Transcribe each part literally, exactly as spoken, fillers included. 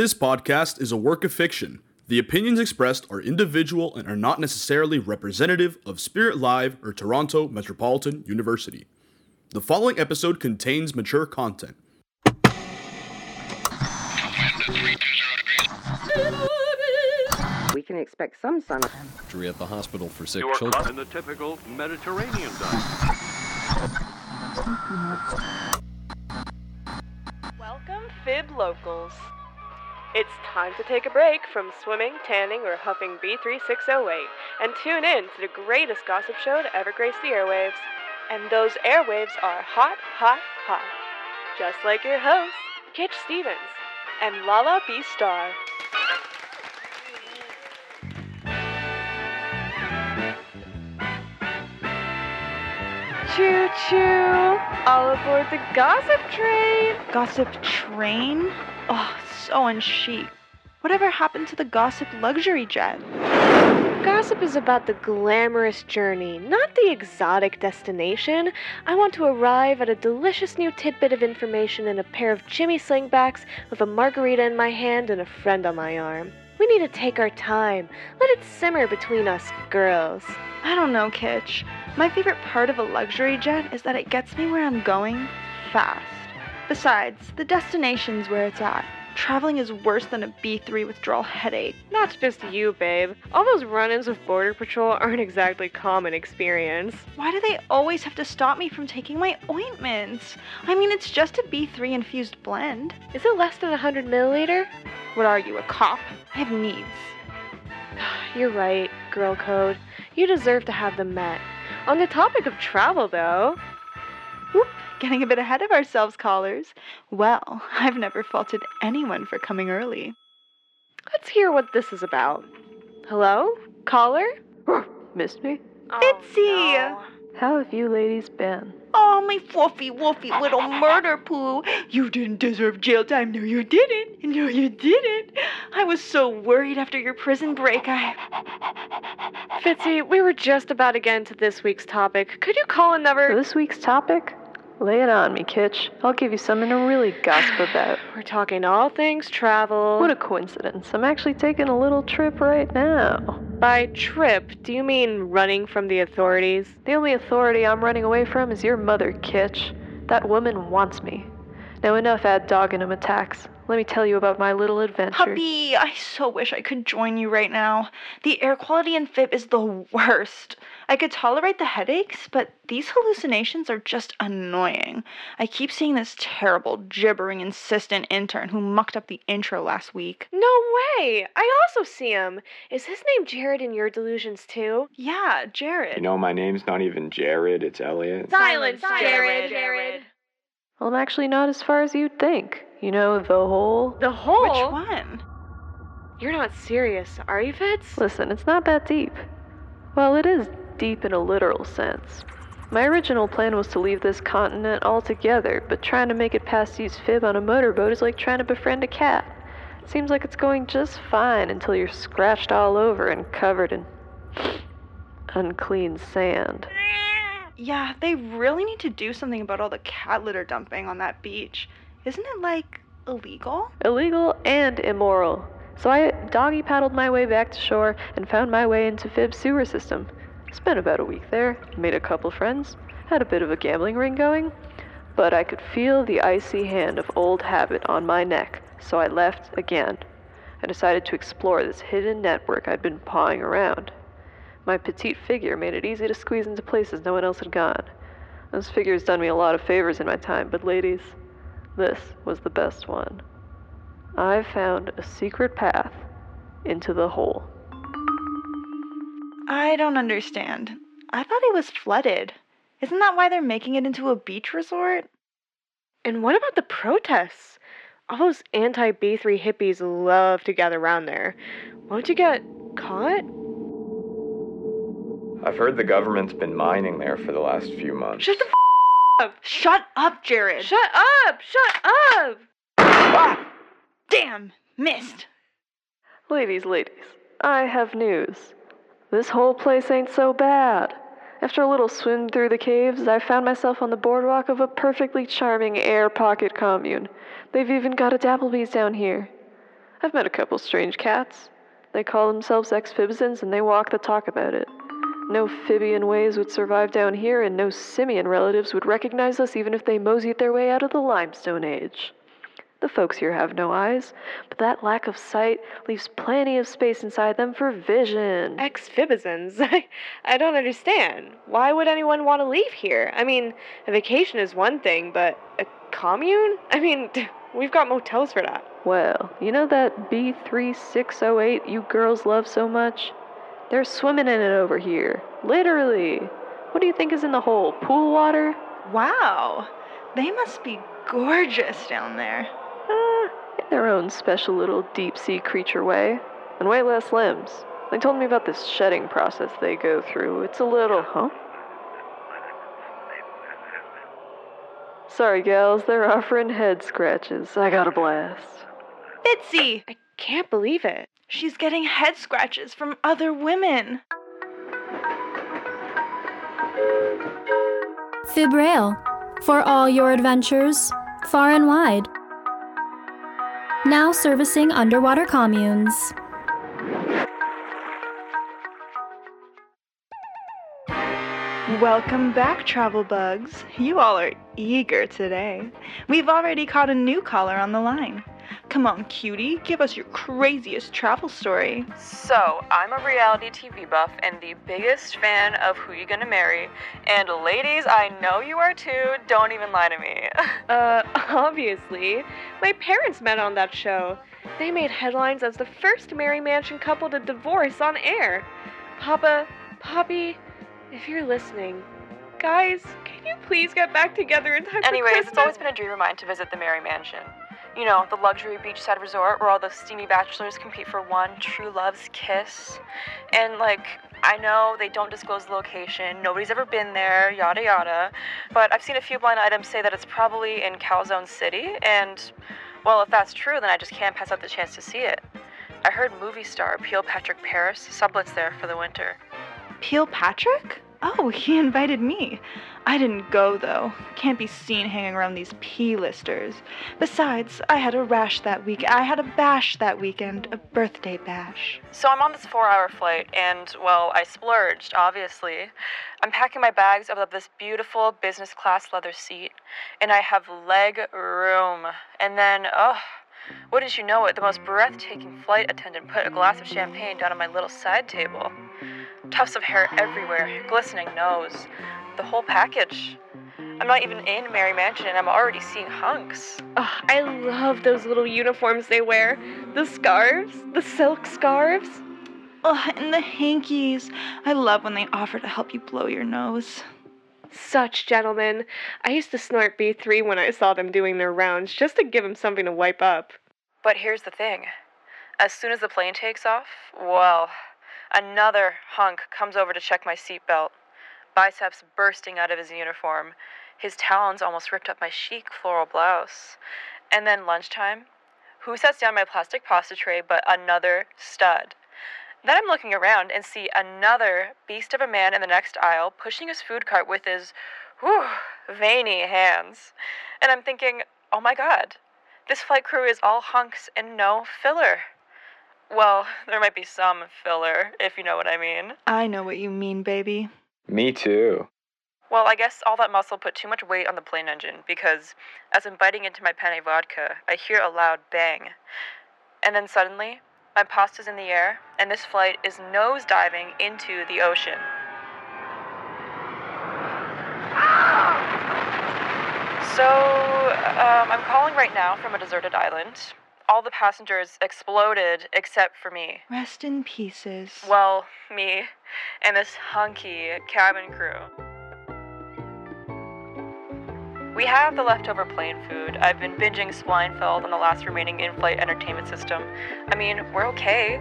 This podcast is a work of fiction. The opinions expressed are individual and are not necessarily representative of Spirit Live or Toronto Metropolitan University. The following episode contains mature content. We can expect some sun. Surgery at the hospital for sick You're children. In the typical Mediterranean diet. Welcome, Fib Locals. It's time to take a break from swimming, tanning, or huffing B three six oh eight and tune in to the greatest gossip show to ever grace the airwaves. And those airwaves are hot, hot, hot. Just like your hosts, Kitch Stevens and Lala B Star. Choo-choo! All aboard the gossip train! Gossip train? Oh, so unchic. Whatever happened to the gossip luxury jet? Gossip is about the glamorous journey, not the exotic destination. I want to arrive at a delicious new tidbit of information in a pair of Jimmy slingbacks with a margarita in my hand and a friend on my arm. We need to take our time. Let it simmer between us girls. I don't know, Kitch. My favorite part of a luxury jet is that it gets me where I'm going fast. Besides, the destination's where it's at. Traveling is worse than a B three withdrawal headache. Not just you, babe. All those run-ins with Border Patrol aren't exactly common experience. Why do they always have to stop me from taking my ointments? I mean, it's just a B three infused blend. Is it less than one hundred milliliter? What are you, a cop? I have needs. You're right, girl code. You deserve to have them met. On the topic of travel, though... Whoop. Getting a bit ahead of ourselves, callers. Well, I've never faulted anyone for coming early. Let's hear what this is about. Hello? Caller? Missed me? Oh, Fitzy! No. How have you ladies been? Oh, my fluffy, woofy little murder poo. You didn't deserve jail time. No, you didn't. No, you didn't. I was so worried after your prison break. I... Fitzy, we were just about to get into this week's topic. Could you call another... For this week's topic? Lay it on me, Kitch. I'll give you something to really gossip about. We're talking all things travel. What a coincidence. I'm actually taking a little trip right now. By trip, do you mean running from the authorities? The only authority I'm running away from is your mother, Kitch. That woman wants me. Now enough ad dogging attacks. Let me tell you about my little adventure. Hubby, I so wish I could join you right now. The air quality in Fib is the worst. I could tolerate the headaches, but these hallucinations are just annoying. I keep seeing this terrible, gibbering, insistent intern who mucked up the intro last week. No way! I also see him. Is his name Jared in your delusions too? Yeah, Jared. You know, my name's not even Jared, it's Elliot. Silence, Silence Jared, Jared! Jared. Well, I'm actually not as far as you'd think. You know, the hole. The hole? Which one? You're not serious, are you, Fitz? Listen, it's not that deep. Well, it is deep in a literal sense. My original plan was to leave this continent altogether, but trying to make it past these Fib on a motorboat is like trying to befriend a cat. It seems like it's going just fine until you're scratched all over and covered in unclean sand. Yeah, they really need to do something about all the cat litter dumping on that beach. Isn't it, like, illegal? Illegal and immoral. So I doggy paddled my way back to shore and found my way into Fib's sewer system. Spent about a week there, made a couple friends, had a bit of a gambling ring going, but I could feel the icy hand of old habit on my neck, so I left again. I decided to explore this hidden network I'd been pawing around. My petite figure made it easy to squeeze into places no one else had gone. This figure's done me a lot of favors in my time, but ladies, this was the best one. I found a secret path into the hole. I don't understand. I thought it was flooded. Isn't that why they're making it into a beach resort? And what about the protests? All those anti-B three hippies love to gather around there. Won't you get caught? I've heard the government's been mining there for the last few months. Shut the f- up! Shut up, Jared! Shut up! Shut up! Ah! Damn! Missed! Ladies, ladies, I have news. This whole place ain't so bad. After a little swim through the caves, I found myself on the boardwalk of a perfectly charming air pocket commune. They've even got a Dapplebee's down here. I've met a couple strange cats. They call themselves ex-phibsons and they walk the talk about it. No Phibian ways would survive down here, and no simian relatives would recognize us even if they moseyed their way out of the limestone age. The folks here have no eyes, but that lack of sight leaves plenty of space inside them for vision. Ex-phibisans? I, I don't understand. Why would anyone want to leave here? I mean, a vacation is one thing, but a commune? I mean, we've got motels for that. Well, you know that B three six oh eight you girls love so much? They're swimming in it over here. Literally. What do you think is in the hole? Pool water? Wow. They must be gorgeous down there. Uh, in their own special little deep-sea creature way. And way less limbs. They told me about this shedding process they go through. It's a little... Huh? Sorry, gals. They're offering head scratches. I got a blast. Fitzy! I can't believe it. She's getting head scratches from other women. Fibrail, for all your adventures, far and wide. Now servicing underwater communes. Welcome back, travel bugs. You all are eager today. We've already caught a new caller on the line. Come on, cutie, give us your craziest travel story. So, I'm a reality T V buff and the biggest fan of Who You Gonna Marry. And ladies, I know you are too, don't even lie to me. uh, obviously. My parents met on that show. They made headlines as the first Mary Mansion couple to divorce on air. Papa, Poppy, if you're listening, guys, can you please get back together in time Anyways, for Christmas? It's always been a dream of mine to visit the Mary Mansion. You know, the luxury beachside resort where all those steamy bachelors compete for one true love's kiss. And, like, I know they don't disclose the location, nobody's ever been there, yada yada. But I've seen a few blind items say that it's probably in Calzone City, and, well, if that's true, then I just can't pass up the chance to see it. I heard movie star Peel Patrick Paris sublets there for the winter. Peel Patrick? Oh, he invited me. I didn't go, though. Can't be seen hanging around these P-listers. Besides, I had a rash that week. I had a bash that weekend, a birthday bash. So I'm on this four-hour flight, and, well, I splurged, obviously. I'm packing my bags up this beautiful business-class leather seat, and I have leg room. And then, oh, wouldn't you know it, the most breathtaking flight attendant put a glass of champagne down on my little side table. Tufts of hair everywhere, glistening nose, the whole package. I'm not even in Mary Mansion and I'm already seeing hunks. Oh, I love those little uniforms they wear. The scarves, the silk scarves. Oh, and the hankies. I love when they offer to help you blow your nose. Such gentlemen. I used to snort B three when I saw them doing their rounds just to give them something to wipe up. But here's the thing. As soon as the plane takes off, well... another hunk comes over to check my seatbelt, biceps bursting out of his uniform. His talons almost ripped up my chic floral blouse. And then lunchtime, who sets down my plastic pasta tray but another stud? Then I'm looking around and see another beast of a man in the next aisle pushing his food cart with his, whew, veiny hands. And I'm thinking, oh my god, this flight crew is all hunks and no filler. Well, there might be some filler, if you know what I mean. I know what you mean, baby. Me too. Well, I guess all that muscle put too much weight on the plane engine, because as I'm biting into my penne vodka, I hear a loud bang. And then suddenly, my pasta's in the air, and this flight is nose diving into the ocean. So, um, I'm calling right now from a deserted island. All the passengers exploded except for me. Rest in pieces. Well, me and this hunky cabin crew. We have the leftover plane food. I've been binging Seinfeld on the last remaining in-flight entertainment system. I mean, we're okay.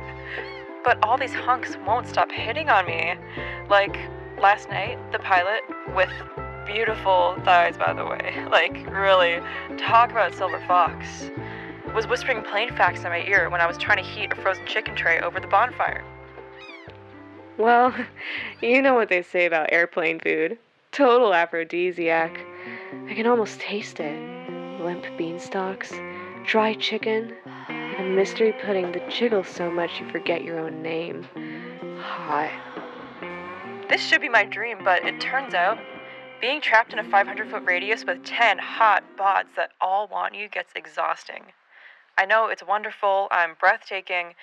But all these hunks won't stop hitting on me. Like, last night, the pilot, with beautiful thighs, by the way, like, really, talk about Silver Fox, was whispering plain facts in my ear when I was trying to heat a frozen chicken tray over the bonfire. Well, you know what they say about airplane food. Total aphrodisiac. I can almost taste it. Limp beanstalks, dry chicken, and mystery pudding that jiggles so much you forget your own name. Hot. This should be my dream, but it turns out being trapped in a five hundred foot radius with ten hot bots that all want you gets exhausting. I know it's wonderful, I'm breathtaking,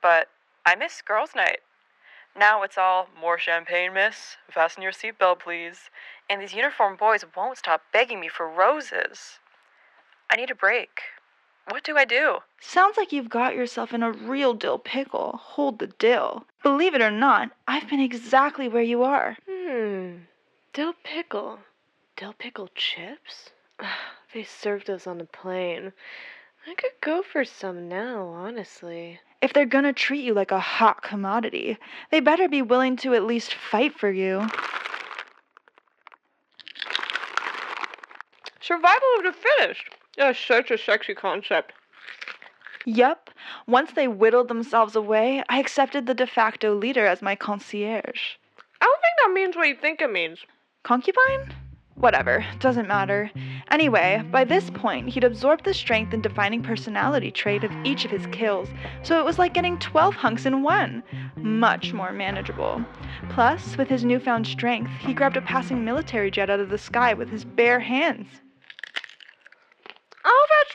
but I miss girls' night. Now it's all, more champagne, miss, fasten your seatbelt, please, and these uniformed boys won't stop begging me for roses. I need a break. What do I do? Sounds like you've got yourself in a real dill pickle. Hold the dill. Believe it or not, I've been exactly where you are. Hmm. Dill pickle. Dill pickle chips? Ugh, they served us on the plane. I could go for some now, honestly. If they're gonna treat you like a hot commodity, they better be willing to at least fight for you. Survival of the fittest. That's such a sexy concept. Yep. Once they whittled themselves away, I accepted the de facto leader as my concierge. I don't think that means what you think it means. Concubine? Whatever. Doesn't matter. Anyway, by this point, he'd absorbed the strength and defining personality trait of each of his kills, so it was like getting twelve hunks in one. Much more manageable. Plus, with his newfound strength, he grabbed a passing military jet out of the sky with his bare hands. Oh, that's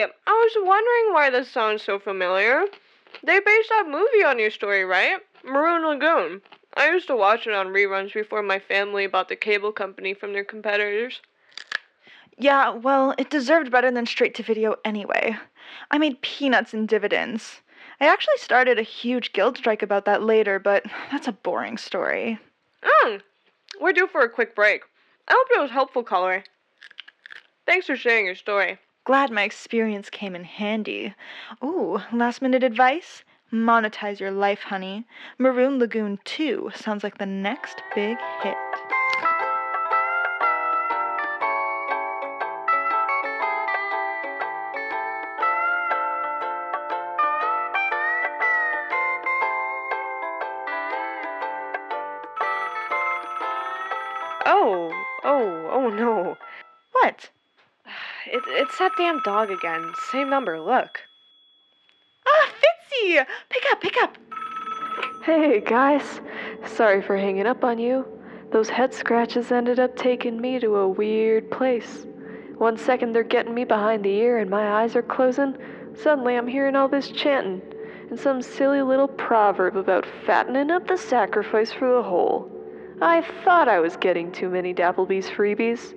right! I was wondering why this sounds so familiar. They based that movie on your story, right? Maroon Lagoon. I used to watch it on reruns before my family bought the cable company from their competitors. Yeah, well, it deserved better than straight-to-video anyway. I made peanuts in dividends. I actually started a huge guild strike about that later, but that's a boring story. Mm. We're due for a quick break. I hope it was helpful, caller. Thanks for sharing your story. Glad my experience came in handy. Ooh, last-minute advice? Monetize your life, honey. Maroon Lagoon two sounds like the next big hit. Oh, oh, oh no. What? It, it's that damn dog again. Same number, look. Ah, Fitzy! Pick up, pick up! Hey, guys. Sorry for hanging up on you. Those head scratches ended up taking me to a weird place. One second they're getting me behind the ear and my eyes are closing. Suddenly I'm hearing all this chanting and some silly little proverb about fattening up the sacrifice for the whole. I thought I was getting too many Dapplebee's freebies.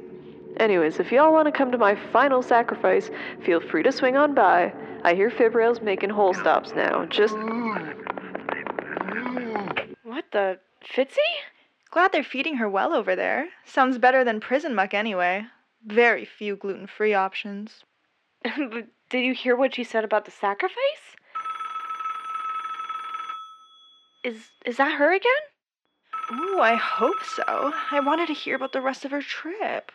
Anyways, if y'all want to come to my final sacrifice, feel free to swing on by. I hear Fibrail's making hole stops now. Just... What the... Fitzy? Glad they're feeding her well over there. Sounds better than prison muck anyway. Very few gluten-free options. But did you hear what she said about the sacrifice? Is... is that her again? Ooh, I hope so. I wanted to hear about the rest of her trip.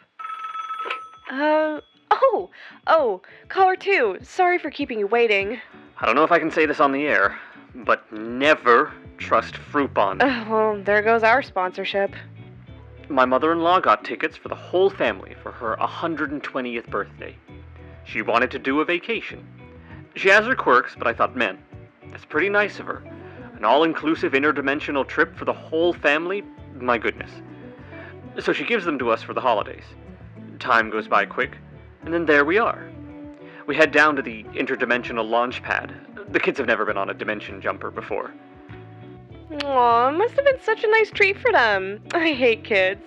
Uh, oh, oh, caller two, sorry for keeping you waiting. I don't know if I can say this on the air, but never trust Froupon. Uh, well, there goes our sponsorship. My mother-in-law got tickets for the whole family for her one hundred twentieth birthday. She wanted to do a vacation. She has her quirks, but I thought, man, that's pretty nice of her. An all-inclusive interdimensional trip for the whole family? My goodness. So she gives them to us for the holidays. Time goes by quick, and then there we are. We head down to the interdimensional launch pad. The kids have never been on a dimension jumper before. Aw, must have been such a nice treat for them. I hate kids.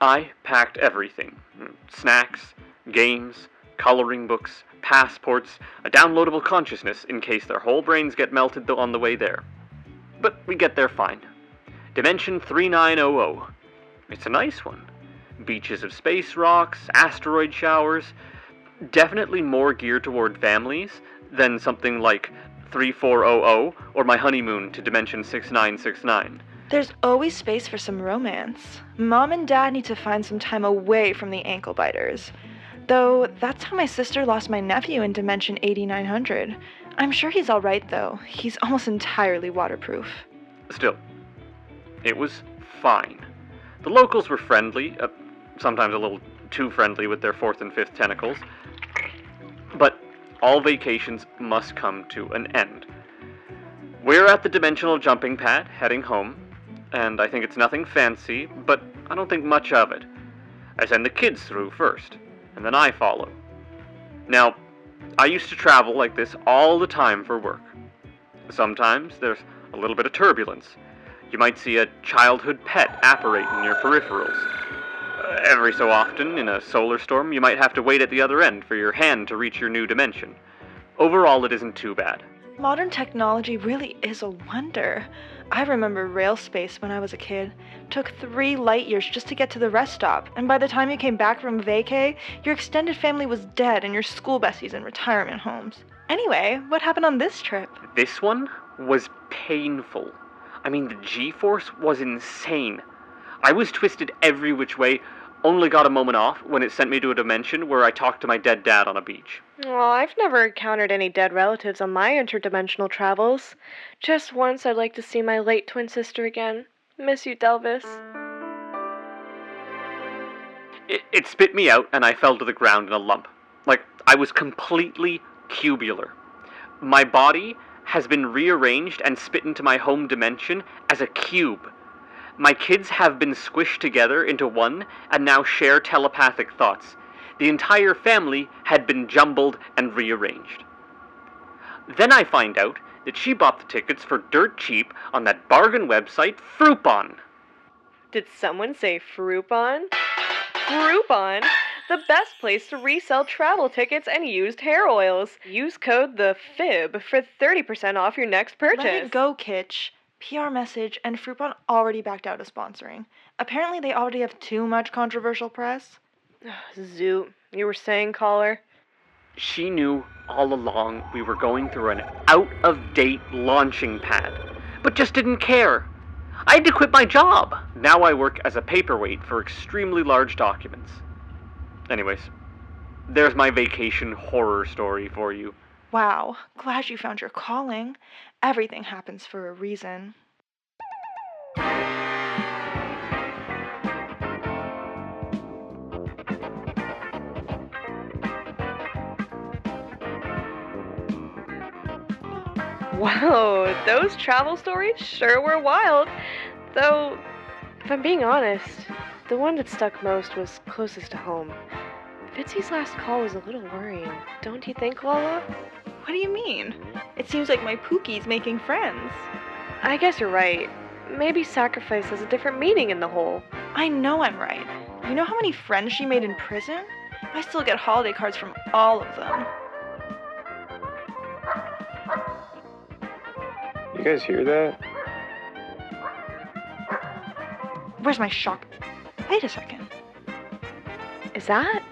I packed everything. Snacks, games, coloring books, passports, a downloadable consciousness in case their whole brains get melted on the way there. But we get there fine. Dimension three nine zero zero. It's a nice one. Beaches of space rocks, asteroid showers, definitely more geared toward families than something like three four zero zero or my honeymoon to Dimension six nine six nine. There's always space for some romance. Mom and Dad need to find some time away from the ankle biters. Though, that's how my sister lost my nephew in Dimension eighty-nine hundred. I'm sure he's alright though. He's almost entirely waterproof. Still, it was fine. The locals were friendly, uh, sometimes a little too friendly with their fourth and fifth tentacles, but all vacations must come to an end. We're at the dimensional jumping pad, heading home, and I think it's nothing fancy, but I don't think much of it. I send the kids through first, and then I follow. Now, I used to travel like this all the time for work. Sometimes there's a little bit of turbulence. You might see a childhood pet apparate in your peripherals. Every so often, in a solar storm, you might have to wait at the other end for your hand to reach your new dimension. Overall, it isn't too bad. Modern technology really is a wonder. I remember rail space when I was a kid. It took three light years just to get to the rest stop, and by the time you came back from vacay, your extended family was dead and your school besties in retirement homes. Anyway, what happened on this trip? This one was painful. I mean, the G-force was insane. I was twisted every which way, only got a moment off when it sent me to a dimension where I talked to my dead dad on a beach. Well, I've never encountered any dead relatives on my interdimensional travels. Just once I'd like to see my late twin sister again. Miss you, Delvis. It, it spit me out and I fell to the ground in a lump. Like, I was completely cubular. My body has been rearranged and spit into my home dimension as a cube. My kids have been squished together into one and now share telepathic thoughts. The entire family had been jumbled and rearranged. Then I find out that she bought the tickets for dirt cheap on that bargain website, Froupon. Did someone say Froupon? Froupon? The best place to resell travel tickets and used hair oils. Use code THEFIB for thirty percent off your next purchase. Let it go, Kitch. P R message, and Froupon already backed out of sponsoring. Apparently they already have too much controversial press. Zoot, you were saying, caller? She knew all along we were going through an out-of-date launching pad, but just didn't care. I had to quit my job. Now I work as a paperweight for extremely large documents. Anyways, there's my vacation horror story for you. Wow, glad you found your calling. Everything happens for a reason. Whoa, those travel stories sure were wild. Though, if I'm being honest, the one that stuck most was closest to home. Fitzy's last call was a little worrying, don't you think, Lala? What do you mean? It seems like my Pookie's making friends. I guess you're right. Maybe sacrifice has a different meaning in the whole. I know I'm right. You know how many friends she made in prison? I still get holiday cards from all of them. You guys hear that? Where's my shock? Wait a second. Is that?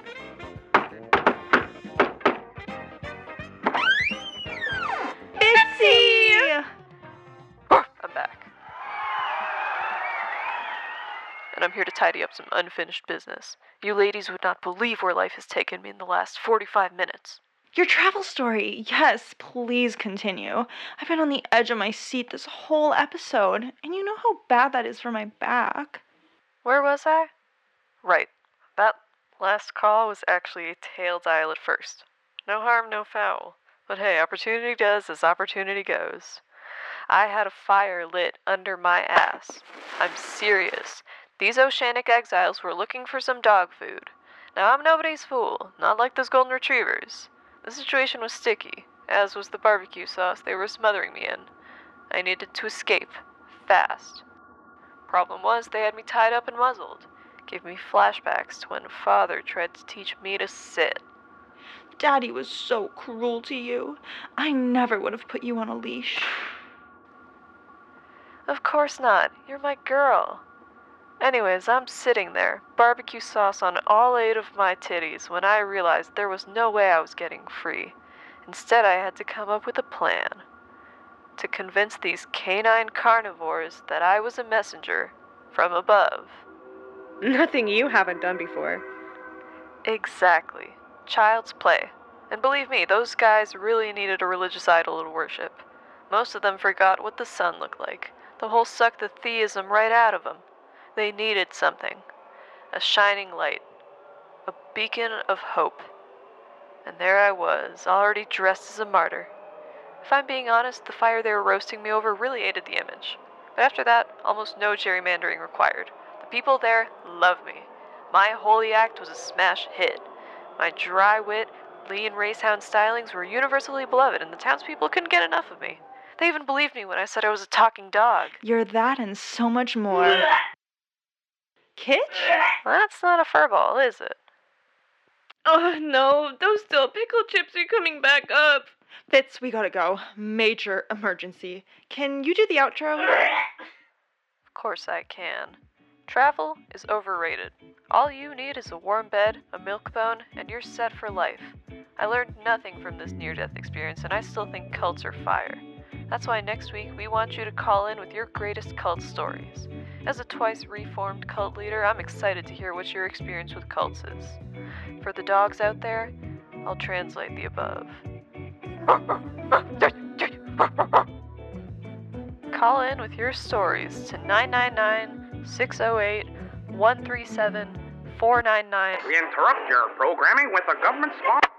I'm here to tidy up some unfinished business. You ladies would not believe where life has taken me in the last forty-five minutes. Your travel story, yes, please continue. I've been on the edge of my seat this whole episode, and you know how bad that is for my back. Where was I? Right. That last call was actually a tail dial at first. No harm, no foul. But hey, opportunity does as opportunity goes. I had a fire lit under my ass. I'm serious. These oceanic exiles were looking for some dog food. Now, I'm nobody's fool, not like those golden retrievers. The situation was sticky, as was the barbecue sauce they were smothering me in. I needed to escape, fast. Problem was, they had me tied up and muzzled. Gave me flashbacks to when Father tried to teach me to sit. Daddy was so cruel to you. I never would have put you on a leash. Of course not. You're my girl. Anyways, I'm sitting there, barbecue sauce on all eight of my titties, when I realized there was no way I was getting free. Instead, I had to come up with a plan. To convince these canine carnivores that I was a messenger from above. Nothing you haven't done before. Exactly. Child's play. And believe me, those guys really needed a religious idol to worship. Most of them forgot what the sun looked like. The whole sucked the theism right out of them. They needed something. A shining light. A beacon of hope. And there I was, already dressed as a martyr. If I'm being honest, the fire they were roasting me over really aided the image. But after that, almost no gerrymandering required. The people there loved me. My holy act was a smash hit. My dry wit, lean racehound stylings were universally beloved, and the townspeople couldn't get enough of me. They even believed me when I said I was a talking dog. You're that and so much more. Kitch? Well, that's not a furball, is it? Oh, no. Those dill pickle chips are coming back up. Fitz, we gotta go. Major emergency. Can you do the outro? Of course I can. Travel is overrated. All you need is a warm bed, a milk bone, and you're set for life. I learned nothing from this near-death experience, and I still think cults are fire. That's why next week we want you to call in with your greatest cult stories. As a twice-reformed cult leader, I'm excited to hear what your experience with cults is. For the dogs out there, I'll translate the above. Call in with your stories to nine nine nine, six oh eight, one three seven, four nine nine. We interrupt your programming with a government sponsor.